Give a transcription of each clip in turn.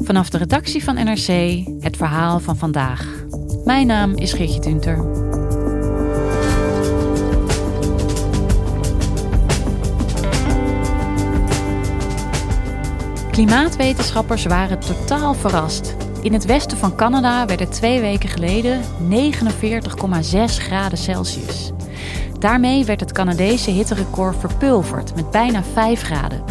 Vanaf de redactie van NRC, het verhaal van vandaag. Mijn naam is Geertje Tuenter. Klimaatwetenschappers waren totaal verrast. In het westen van Canada werden 2 weken geleden 49,6 graden Celsius. Daarmee werd het Canadese hitterecord verpulverd met bijna 5 graden.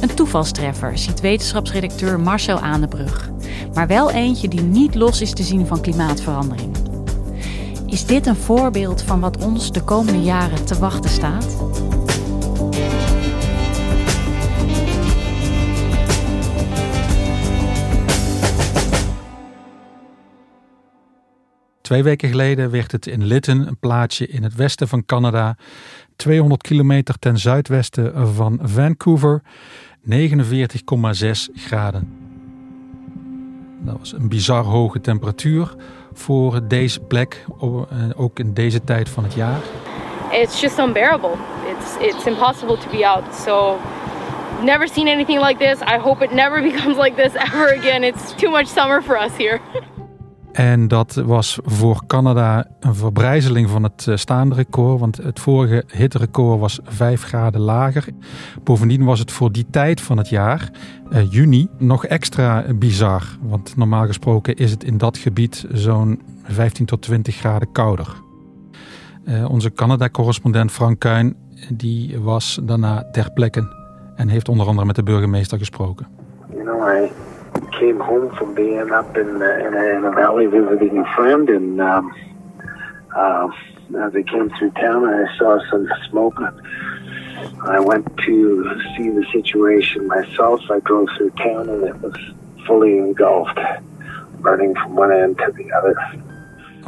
Een toevalstreffer, ziet wetenschapsredacteur Marcel aan de Brugh. Maar wel eentje die niet los is te zien van klimaatverandering. Is dit een voorbeeld van wat ons de komende jaren te wachten staat? Twee weken geleden werd het in Lytton, een plaatsje in het westen van Canada, 200 kilometer ten zuidwesten van Vancouver, 49,6 graden. Dat was een bizar hoge temperatuur voor deze plek, ook in deze tijd van het jaar. It's just unbearable. It's impossible to be out. So never seen anything like this. I hope it never becomes like this ever again. It's too much summer for us here. En dat was voor Canada een verbrijzeling van het staande record. Want het vorige hitterecord was 5 graden lager. Bovendien was het voor die tijd van het jaar, juni, nog extra bizar. Want normaal gesproken is het in dat gebied zo'n 15 tot 20 graden kouder. Onze Canada-correspondent Frank Kuin die was daarna ter plekke. En heeft onder andere met de burgemeester gesproken. Came home from being up in a valley visiting a friend, and as I came through town, I saw some smoke. I went to see the situation myself. I drove through town, and it was fully engulfed, burning from one end to the other.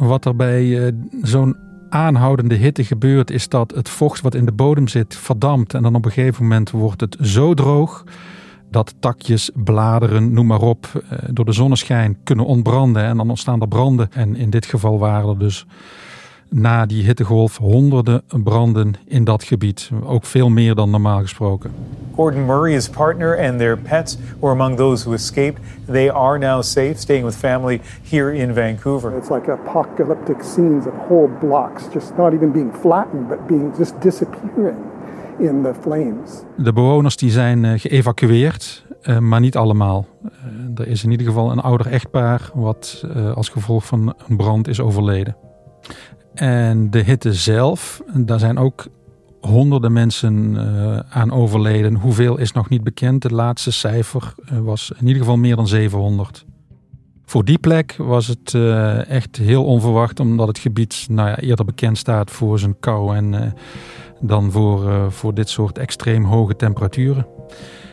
Wat er bij zo'n aanhoudende hitte gebeurt, is dat het vocht wat in de bodem zit verdampt, en dan op een gegeven moment wordt het zo droog dat takjes, bladeren, noem maar op, door de zonneschijn kunnen ontbranden. En dan ontstaan er branden. En in dit geval waren er dus na die hittegolf honderden branden in dat gebied. Ook veel meer dan normaal gesproken. Gordon Murray, his partner, and their pets were among those who escaped. They are now safe, staying with family here in Vancouver. It's like apocalyptic scenes of whole blocks, just not even being flattened, but being just disappearing. In the flames. De bewoners die zijn geëvacueerd, maar niet allemaal. Er is in ieder geval een ouder echtpaar wat als gevolg van een brand is overleden. En de hitte zelf, daar zijn ook honderden mensen aan overleden. Hoeveel is nog niet bekend. De laatste cijfer was in ieder geval meer dan 700. Voor die plek was het echt heel onverwacht, omdat het gebied eerder bekend staat voor zijn kou en dan voor dit soort extreem hoge temperaturen.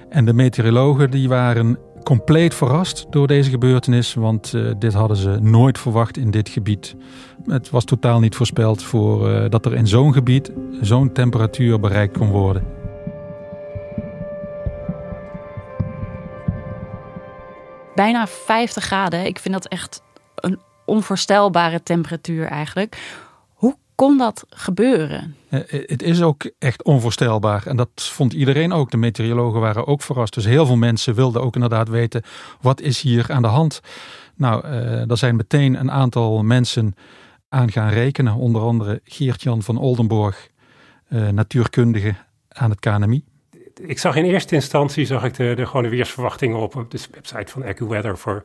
En de meteorologen die waren compleet verrast door deze gebeurtenis, want dit hadden ze nooit verwacht in dit gebied. Het was totaal niet voorspeld dat er in zo'n gebied zo'n temperatuur bereikt kon worden. Bijna 50 graden, ik vind dat echt een onvoorstelbare temperatuur eigenlijk. Kon dat gebeuren? Het is ook echt onvoorstelbaar. En dat vond iedereen ook. De meteorologen waren ook verrast. Dus heel veel mensen wilden ook inderdaad weten, wat is hier aan de hand? Nou, er zijn meteen een aantal mensen aan gaan rekenen. Onder andere Geert-Jan van Oldenborgh, natuurkundige aan het KNMI. Ik zag in eerste instantie de gewone weersverwachtingen op de website van AccuWeather voor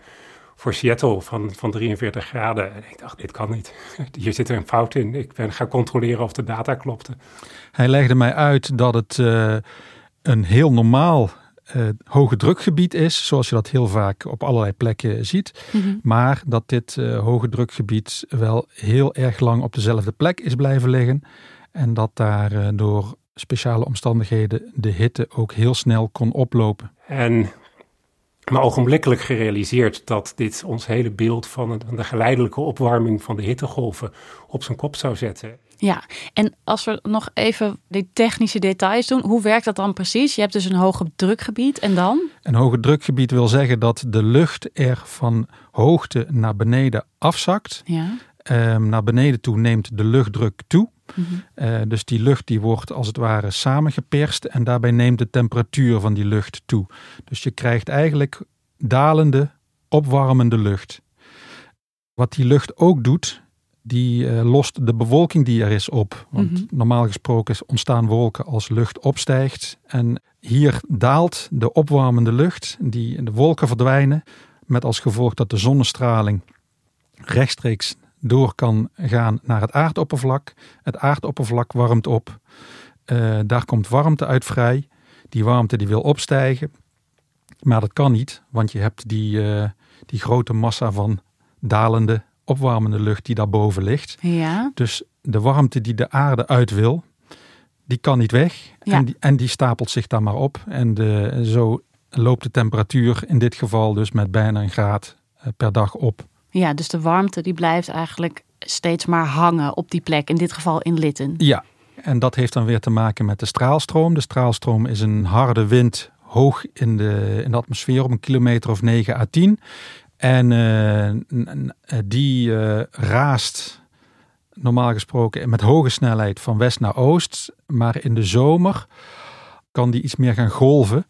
voor Seattle van 43 graden. En ik dacht, dit kan niet. Hier zit er een fout in. Ik ben gaan controleren of de data klopte. Hij legde mij uit dat het een heel normaal hoge drukgebied is, zoals je dat heel vaak op allerlei plekken ziet. Mm-hmm. Maar dat dit hoge drukgebied wel heel erg lang op dezelfde plek is blijven liggen. En dat daar door speciale omstandigheden de hitte ook heel snel kon oplopen. En maar ogenblikkelijk gerealiseerd dat dit ons hele beeld van de geleidelijke opwarming van de hittegolven op zijn kop zou zetten. Ja, en als we nog even die technische details doen, hoe werkt dat dan precies? Je hebt dus een hoge drukgebied en dan? Een hoge drukgebied wil zeggen dat de lucht er van hoogte naar beneden afzakt. Ja. Naar beneden toe neemt de luchtdruk toe. Mm-hmm. Dus die lucht die wordt als het ware samengeperst en daarbij neemt de temperatuur van die lucht toe. Dus je krijgt eigenlijk dalende, opwarmende lucht. Wat die lucht ook doet, die lost de bewolking die er is op. Want mm-hmm. normaal gesproken ontstaan wolken als lucht opstijgt. En hier daalt de opwarmende lucht, de wolken verdwijnen, met als gevolg dat de zonnestraling rechtstreeks door kan gaan naar het aardoppervlak. Het aardoppervlak warmt op. Daar komt warmte uit vrij. Die warmte die wil opstijgen. Maar dat kan niet, want je hebt die grote massa van dalende, opwarmende lucht die daarboven ligt. Ja. Dus de warmte die de aarde uit wil, die kan niet weg. Ja. En die stapelt zich daar maar op. En zo loopt de temperatuur in dit geval dus met bijna een graad per dag op. Ja, dus de warmte die blijft eigenlijk steeds maar hangen op die plek, in dit geval in Lytton. Ja, en dat heeft dan weer te maken met de straalstroom. De straalstroom is een harde wind hoog in de atmosfeer op een kilometer of 9 à 10. En die raast normaal gesproken met hoge snelheid van west naar oost. Maar in de zomer kan die iets meer gaan golven.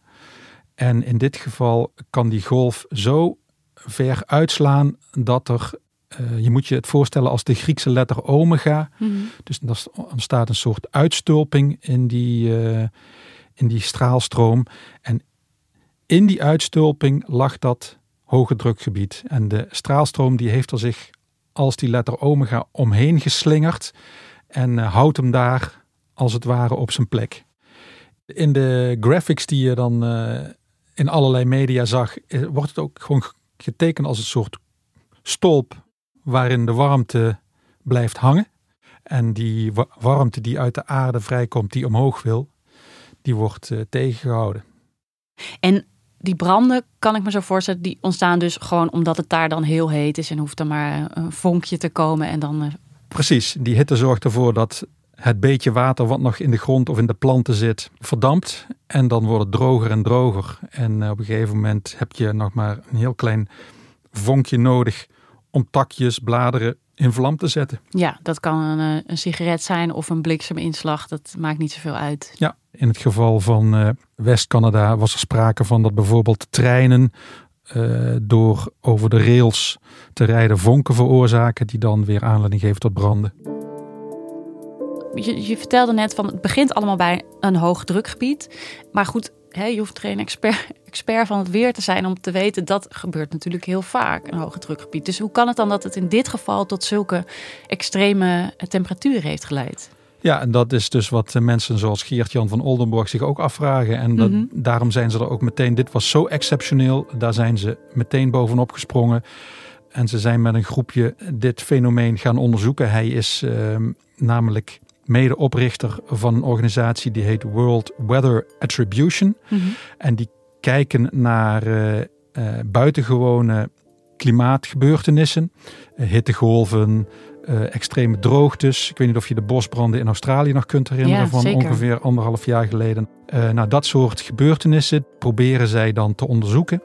En in dit geval kan die golf zo ver uitslaan dat er, je moet je het voorstellen als de Griekse letter omega. Mm-hmm. Dus dat ontstaat een soort uitstulping in die straalstroom. En in die uitstulping lag dat hoge drukgebied. En de straalstroom die heeft er zich als die letter omega omheen geslingerd en houdt hem daar als het ware op zijn plek. In de graphics die je dan in allerlei media zag, wordt het ook gewoon getekend als een soort stolp waarin de warmte blijft hangen. En die warmte die uit de aarde vrijkomt, die omhoog wil, die wordt tegengehouden. En die branden, kan ik me zo voorstellen, die ontstaan dus gewoon omdat het daar dan heel heet is en hoeft er maar een vonkje te komen en dan... Precies, die hitte zorgt ervoor dat het beetje water wat nog in de grond of in de planten zit, verdampt. En dan wordt het droger en droger. En op een gegeven moment heb je nog maar een heel klein vonkje nodig om takjes, bladeren in vlam te zetten. Ja, dat kan een sigaret zijn of een blikseminslag. Dat maakt niet zoveel uit. Ja, in het geval van West-Canada was er sprake van dat bijvoorbeeld treinen door over de rails te rijden vonken veroorzaken die dan weer aanleiding geven tot branden. Je vertelde net van het begint allemaal bij een hoog drukgebied. Maar goed, je hoeft geen expert van het weer te zijn om te weten. Dat gebeurt natuurlijk heel vaak, een hoog drukgebied. Dus hoe kan het dan dat het in dit geval tot zulke extreme temperaturen heeft geleid? Ja, en dat is dus wat mensen zoals Geert-Jan van Oldenborgh zich ook afvragen. En mm-hmm. Daarom zijn ze er ook meteen, dit was zo exceptioneel, daar zijn ze meteen bovenop gesprongen. En ze zijn met een groepje dit fenomeen gaan onderzoeken. Hij is namelijk medeoprichter van een organisatie die heet World Weather Attribution. Mm-hmm. En die kijken naar buitengewone klimaatgebeurtenissen. Hittegolven, extreme droogtes. Ik weet niet of je de bosbranden in Australië nog kunt herinneren, ja, van zeker. Ongeveer 1,5 jaar geleden. Dat soort gebeurtenissen proberen zij dan te onderzoeken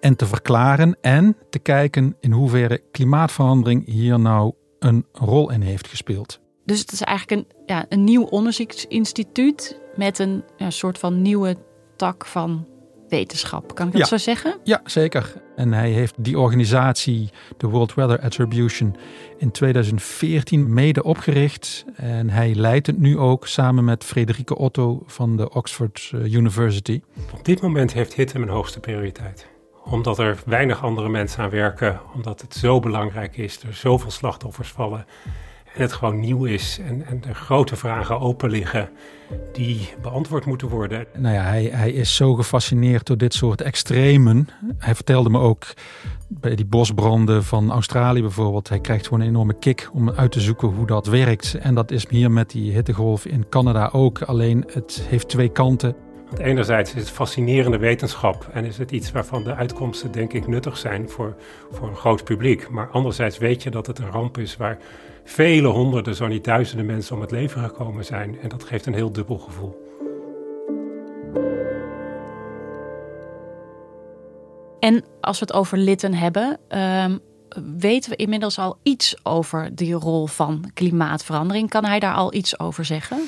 en te verklaren en te kijken in hoeverre klimaatverandering hier nou een rol in heeft gespeeld. Dus het is eigenlijk een nieuw onderzoeksinstituut met een soort van nieuwe tak van wetenschap. Kan ik dat zo zeggen? Ja, zeker. En hij heeft die organisatie, de World Weather Attribution, in 2014 mede opgericht. En hij leidt het nu ook samen met Frederike Otto van de Oxford University. Op dit moment heeft hitte mijn hoogste prioriteit. omdat er weinig andere mensen aan werken, omdat het zo belangrijk is, er zoveel slachtoffers vallen en het gewoon nieuw is en er grote vragen open liggen die beantwoord moeten worden. Nou ja, hij is zo gefascineerd door dit soort extremen. Hij vertelde me ook bij die bosbranden van Australië bijvoorbeeld, hij krijgt gewoon een enorme kick om uit te zoeken hoe dat werkt. En dat is hier met die hittegolf in Canada ook, alleen het heeft twee kanten. Want enerzijds is het fascinerende wetenschap en is het iets waarvan de uitkomsten denk ik nuttig zijn voor een groot publiek. Maar anderzijds weet je dat het een ramp is waar vele honderden, zo niet duizenden mensen om het leven gekomen zijn. En dat geeft een heel dubbel gevoel. En als we het over Lytton hebben, weten we inmiddels al iets over die rol van klimaatverandering? Kan hij daar al iets over zeggen?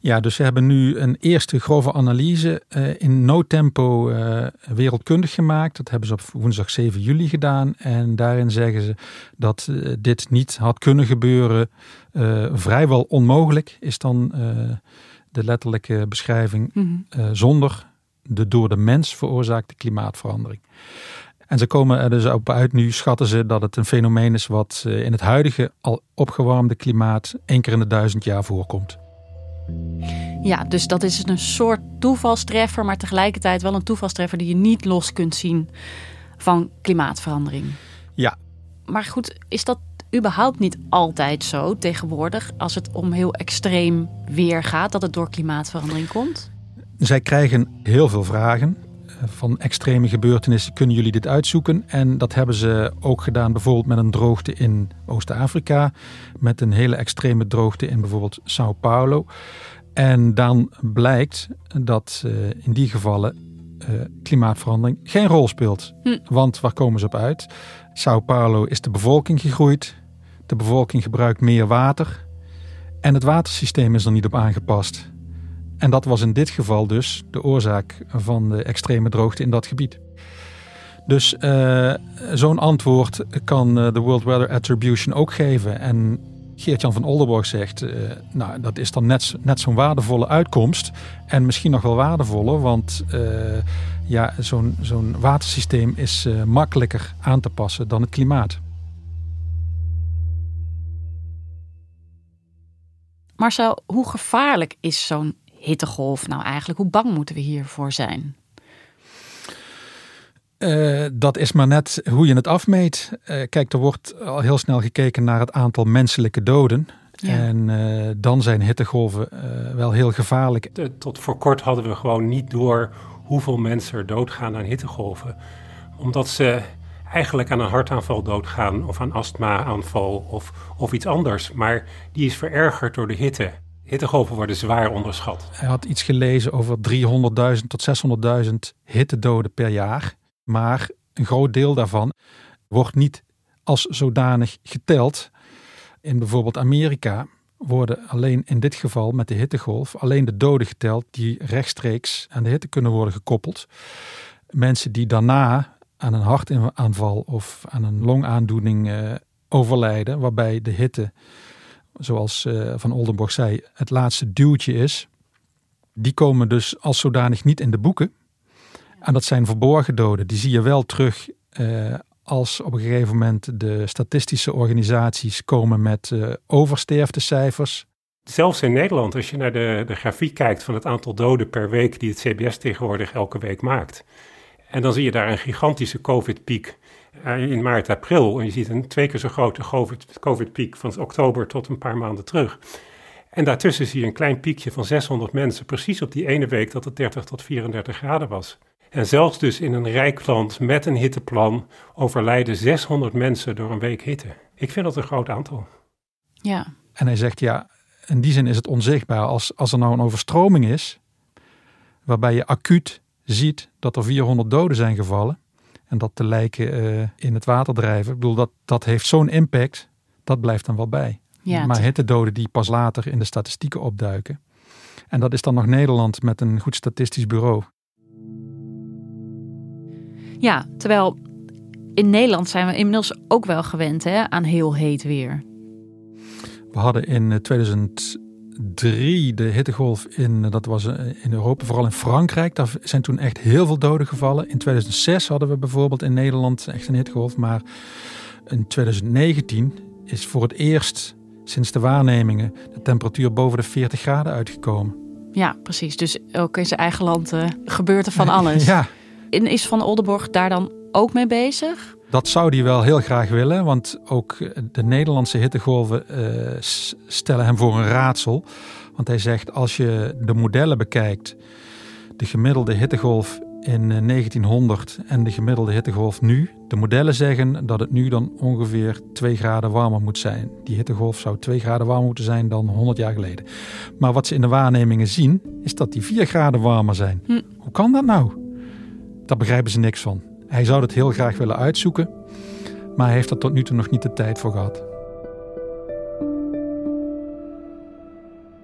Ja, dus we hebben nu een eerste grove analyse in noodtempo wereldkundig gemaakt. Dat hebben ze op woensdag 7 juli gedaan. En daarin zeggen ze dat dit niet had kunnen gebeuren. Vrijwel onmogelijk is dan de letterlijke beschrijving. Mm-hmm. Zonder de door de mens veroorzaakte klimaatverandering. En ze komen er dus op uit, nu schatten ze dat het een fenomeen is wat in het huidige al opgewarmde klimaat 1 keer in de 1000 jaar voorkomt. Ja, dus dat is een soort toevalstreffer, maar tegelijkertijd wel een toevalstreffer die je niet los kunt zien van klimaatverandering. Ja. Maar goed, is dat überhaupt niet altijd zo tegenwoordig als het om heel extreem weer gaat, dat het door klimaatverandering komt? Zij krijgen heel veel vragen van extreme gebeurtenissen, kunnen jullie dit uitzoeken? En dat hebben ze ook gedaan bijvoorbeeld met een droogte in Oost-Afrika, met een hele extreme droogte in bijvoorbeeld Sao Paulo. En dan blijkt dat in die gevallen klimaatverandering geen rol speelt. Want waar komen ze op uit? Sao Paulo is de bevolking gegroeid, de bevolking gebruikt meer water en het watersysteem is er niet op aangepast. En dat was in dit geval dus de oorzaak van de extreme droogte in dat gebied. Dus zo'n antwoord kan de World Weather Attribution ook geven. En Geert-Jan van Oldenborgh zegt, nou, dat is dan net zo'n waardevolle uitkomst. En misschien nog wel waardevoller, want zo'n watersysteem is makkelijker aan te passen dan het klimaat. Marcel, hoe gevaarlijk is zo'n hittegolf nou eigenlijk? Hoe bang moeten we hiervoor zijn? Dat is maar net hoe je het afmeet. Kijk, er wordt al heel snel gekeken naar het aantal menselijke doden. Ja. En dan zijn hittegolven wel heel gevaarlijk. Tot voor kort hadden we gewoon niet door hoeveel mensen er doodgaan aan hittegolven. Omdat ze eigenlijk aan een hartaanval doodgaan of aan astma-aanval of iets anders. Maar die is verergerd door de hitte. Hittegolven worden zwaar onderschat. Hij had iets gelezen over 300.000 tot 600.000 hittedoden per jaar. Maar een groot deel daarvan wordt niet als zodanig geteld. In bijvoorbeeld Amerika worden alleen in dit geval met de hittegolf alleen de doden geteld die rechtstreeks aan de hitte kunnen worden gekoppeld. Mensen die daarna aan een hartaanval of aan een longaandoening overlijden, waarbij de hitte, zoals Van Oldenborgh zei, het laatste duwtje is, die komen dus als zodanig niet in de boeken. En dat zijn verborgen doden. Die zie je wel terug als op een gegeven moment de statistische organisaties komen met oversterftecijfers. Zelfs in Nederland, als je naar de grafiek kijkt van het aantal doden per week die het CBS tegenwoordig elke week maakt. En dan zie je daar een gigantische COVID-piek in maart, april. En je ziet een 2 keer zo grote COVID-piek van oktober tot een paar maanden terug. En daartussen zie je een klein piekje van 600 mensen, precies op die ene week dat het 30 tot 34 graden was. En zelfs dus in een rijk land met een hitteplan overlijden 600 mensen door een week hitte. Ik vind dat een groot aantal. Ja. En hij zegt, ja, in die zin is het onzichtbaar. Als er nou een overstroming is, waarbij je acuut ziet dat er 400 doden zijn gevallen en dat de lijken in het water drijven. Ik bedoel, dat heeft zo'n impact, dat blijft dan wel bij. Ja, maar hittedoden die pas later in de statistieken opduiken. En dat is dan nog Nederland met een goed statistisch bureau. Ja, terwijl in Nederland zijn we inmiddels ook wel gewend, hè, aan heel heet weer. We hadden in 2020... 2003 de hittegolf dat was in Europa, vooral in Frankrijk. Daar zijn toen echt heel veel doden gevallen. In 2006 hadden we bijvoorbeeld in Nederland echt een hittegolf. Maar in 2019 is voor het eerst sinds de waarnemingen de temperatuur boven de 40 graden uitgekomen. Ja, precies. Dus ook in zijn eigen land gebeurt er van alles. Ja. En is Van Oldenborgh daar dan ook mee bezig? Dat zou die wel heel graag willen, want ook de Nederlandse hittegolven stellen hem voor een raadsel. Want hij zegt, als je de modellen bekijkt, de gemiddelde hittegolf in 1900 en de gemiddelde hittegolf nu. De modellen zeggen dat het nu dan ongeveer 2 graden warmer moet zijn. Die hittegolf zou 2 graden warmer moeten zijn dan 100 jaar geleden. Maar wat ze in de waarnemingen zien, is dat die 4 graden warmer zijn. Hoe kan dat nou? Daar begrijpen ze niks van. Hij zou dat heel graag willen uitzoeken, maar hij heeft er tot nu toe nog niet de tijd voor gehad.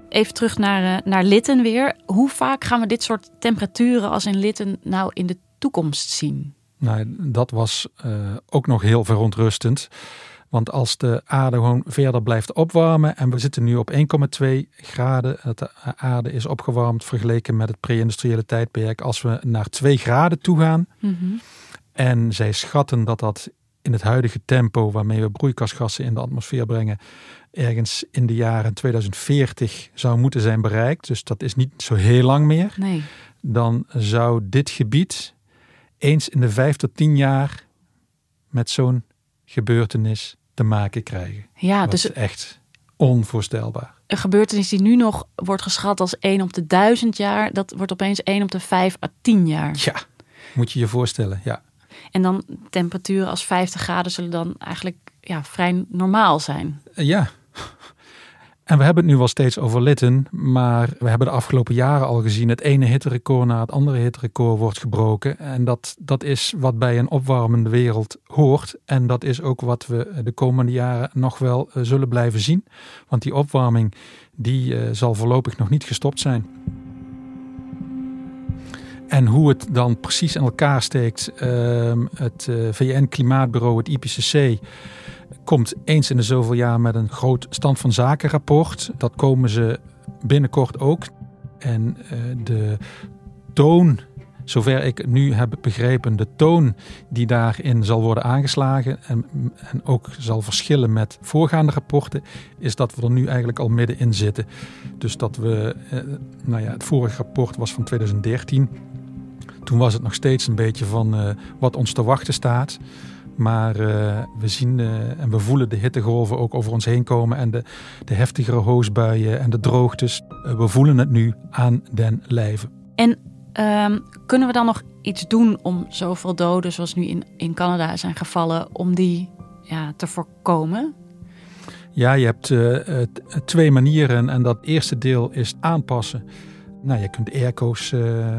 Even terug naar Lytton weer. Hoe vaak gaan we dit soort temperaturen als in Lytton nou in de toekomst zien? Nou, dat was ook nog heel verontrustend. Want als de aarde gewoon verder blijft opwarmen en we zitten nu op 1,2 graden. Dat de aarde is opgewarmd vergeleken met het pre-industriële tijdperk. Als we naar 2 graden toe gaan. Mm-hmm. En zij schatten dat in het huidige tempo waarmee we broeikasgassen in de atmosfeer brengen. Ergens in de jaren 2040 zou moeten zijn bereikt. Dus dat is niet zo heel lang meer. Nee. Dan zou dit gebied eens in de 5 tot 10 jaar met zo'n gebeurtenis te maken krijgen. Ja, dat dus is echt onvoorstelbaar. Een gebeurtenis die nu nog wordt geschat als 1 op de 1000 jaar... dat wordt opeens 1 op de 5 à 10 jaar. Ja, moet je je voorstellen, ja. En dan temperaturen als 50 graden zullen dan eigenlijk vrij normaal zijn. Ja, en we hebben het nu wel steeds over Lytton, maar we hebben de afgelopen jaren al gezien het ene hitterecord na het andere hitterecord wordt gebroken. En dat is wat bij een opwarmende wereld hoort. En dat is ook wat we de komende jaren nog wel zullen blijven zien. Want die opwarming zal voorlopig nog niet gestopt zijn. En hoe het dan precies in elkaar steekt, het VN-klimaatbureau, het IPCC, komt eens in de zoveel jaar met een groot stand van zaken rapport. Dat komen ze binnenkort ook. En de toon, zover ik nu heb begrepen, de toon die daarin zal worden aangeslagen en ook zal verschillen met voorgaande rapporten, is dat we er nu eigenlijk al middenin zitten. Dus dat we, het vorige rapport was van 2013. Toen was het nog steeds een beetje van wat ons te wachten staat. Maar we zien en we voelen de hittegolven ook over ons heen komen en de heftigere hoosbuien en de droogtes. We voelen het nu aan den lijve. En kunnen we dan nog iets doen om zoveel doden zoals nu in Canada zijn gevallen, om die te voorkomen? Ja, je hebt 2 manieren en dat eerste deel is aanpassen. Nou, je kunt airco's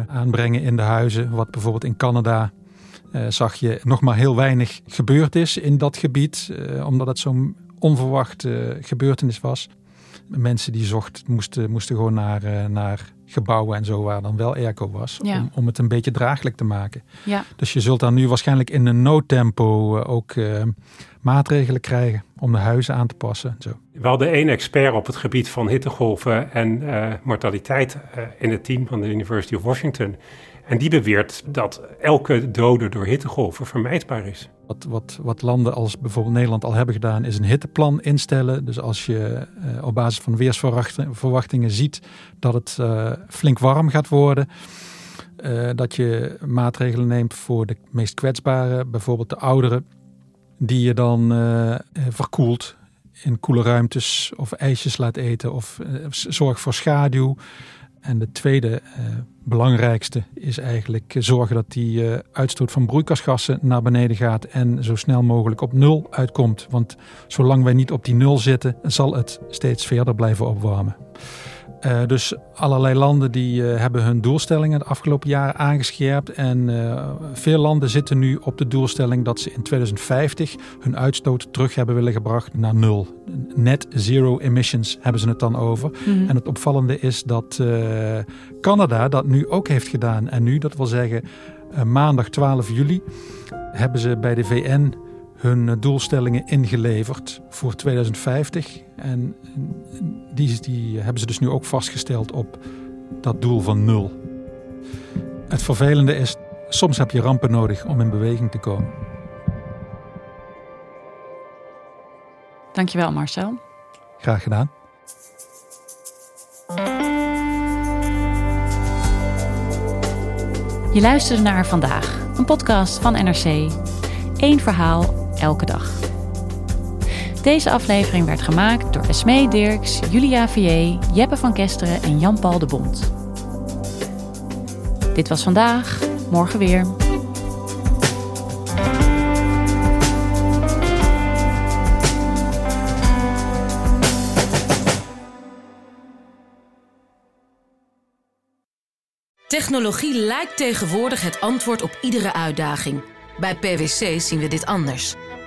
aanbrengen in de huizen, wat bijvoorbeeld in Canada zag je nog maar heel weinig gebeurd is in dat gebied, omdat het zo'n onverwachte gebeurtenis was. Mensen die moesten gewoon naar gebouwen en zo waar dan wel airco was, om het een beetje draaglijk te maken. Ja. Dus je zult daar nu waarschijnlijk in een noodtempo ook maatregelen krijgen om de huizen aan te passen en zo. We hadden 1 expert op het gebied van hittegolven en mortaliteit in het team van de University of Washington. En die beweert dat elke dode door hittegolven vermijdbaar is. Wat landen als bijvoorbeeld Nederland al hebben gedaan, is een hitteplan instellen. Dus als je op basis van weersverwachtingen ziet dat het flink warm gaat worden, dat je maatregelen neemt voor de meest kwetsbaren, bijvoorbeeld de ouderen, die je dan verkoelt in koele ruimtes of ijsjes laat eten of zorg voor schaduw. En de tweede belangrijkste is eigenlijk zorgen dat die uitstoot van broeikasgassen naar beneden gaat en zo snel mogelijk op 0 uitkomt. Want zolang wij niet op die 0 zitten, zal het steeds verder blijven opwarmen. Dus allerlei landen die hebben hun doelstellingen de afgelopen jaren aangescherpt. En veel landen zitten nu op de doelstelling dat ze in 2050 hun uitstoot terug hebben willen gebracht naar 0. Net zero emissions hebben ze het dan over. Mm-hmm. En het opvallende is dat Canada dat nu ook heeft gedaan. En nu, dat wil zeggen maandag 12 juli, hebben ze bij de VN hun doelstellingen ingeleverd voor 2050. En die hebben ze dus nu ook vastgesteld op dat doel van 0. Het vervelende is, soms heb je rampen nodig om in beweging te komen. Dankjewel, Marcel. Graag gedaan. Je luistert naar Vandaag, een podcast van NRC. Eén verhaal, elke dag. Deze aflevering werd gemaakt door Esmee Dirks, Julia Vier, Jeppe van Kesteren en Jan Paul de Bondt. Dit was Vandaag, morgen weer. Technologie lijkt tegenwoordig het antwoord op iedere uitdaging. Bij PwC zien we dit anders.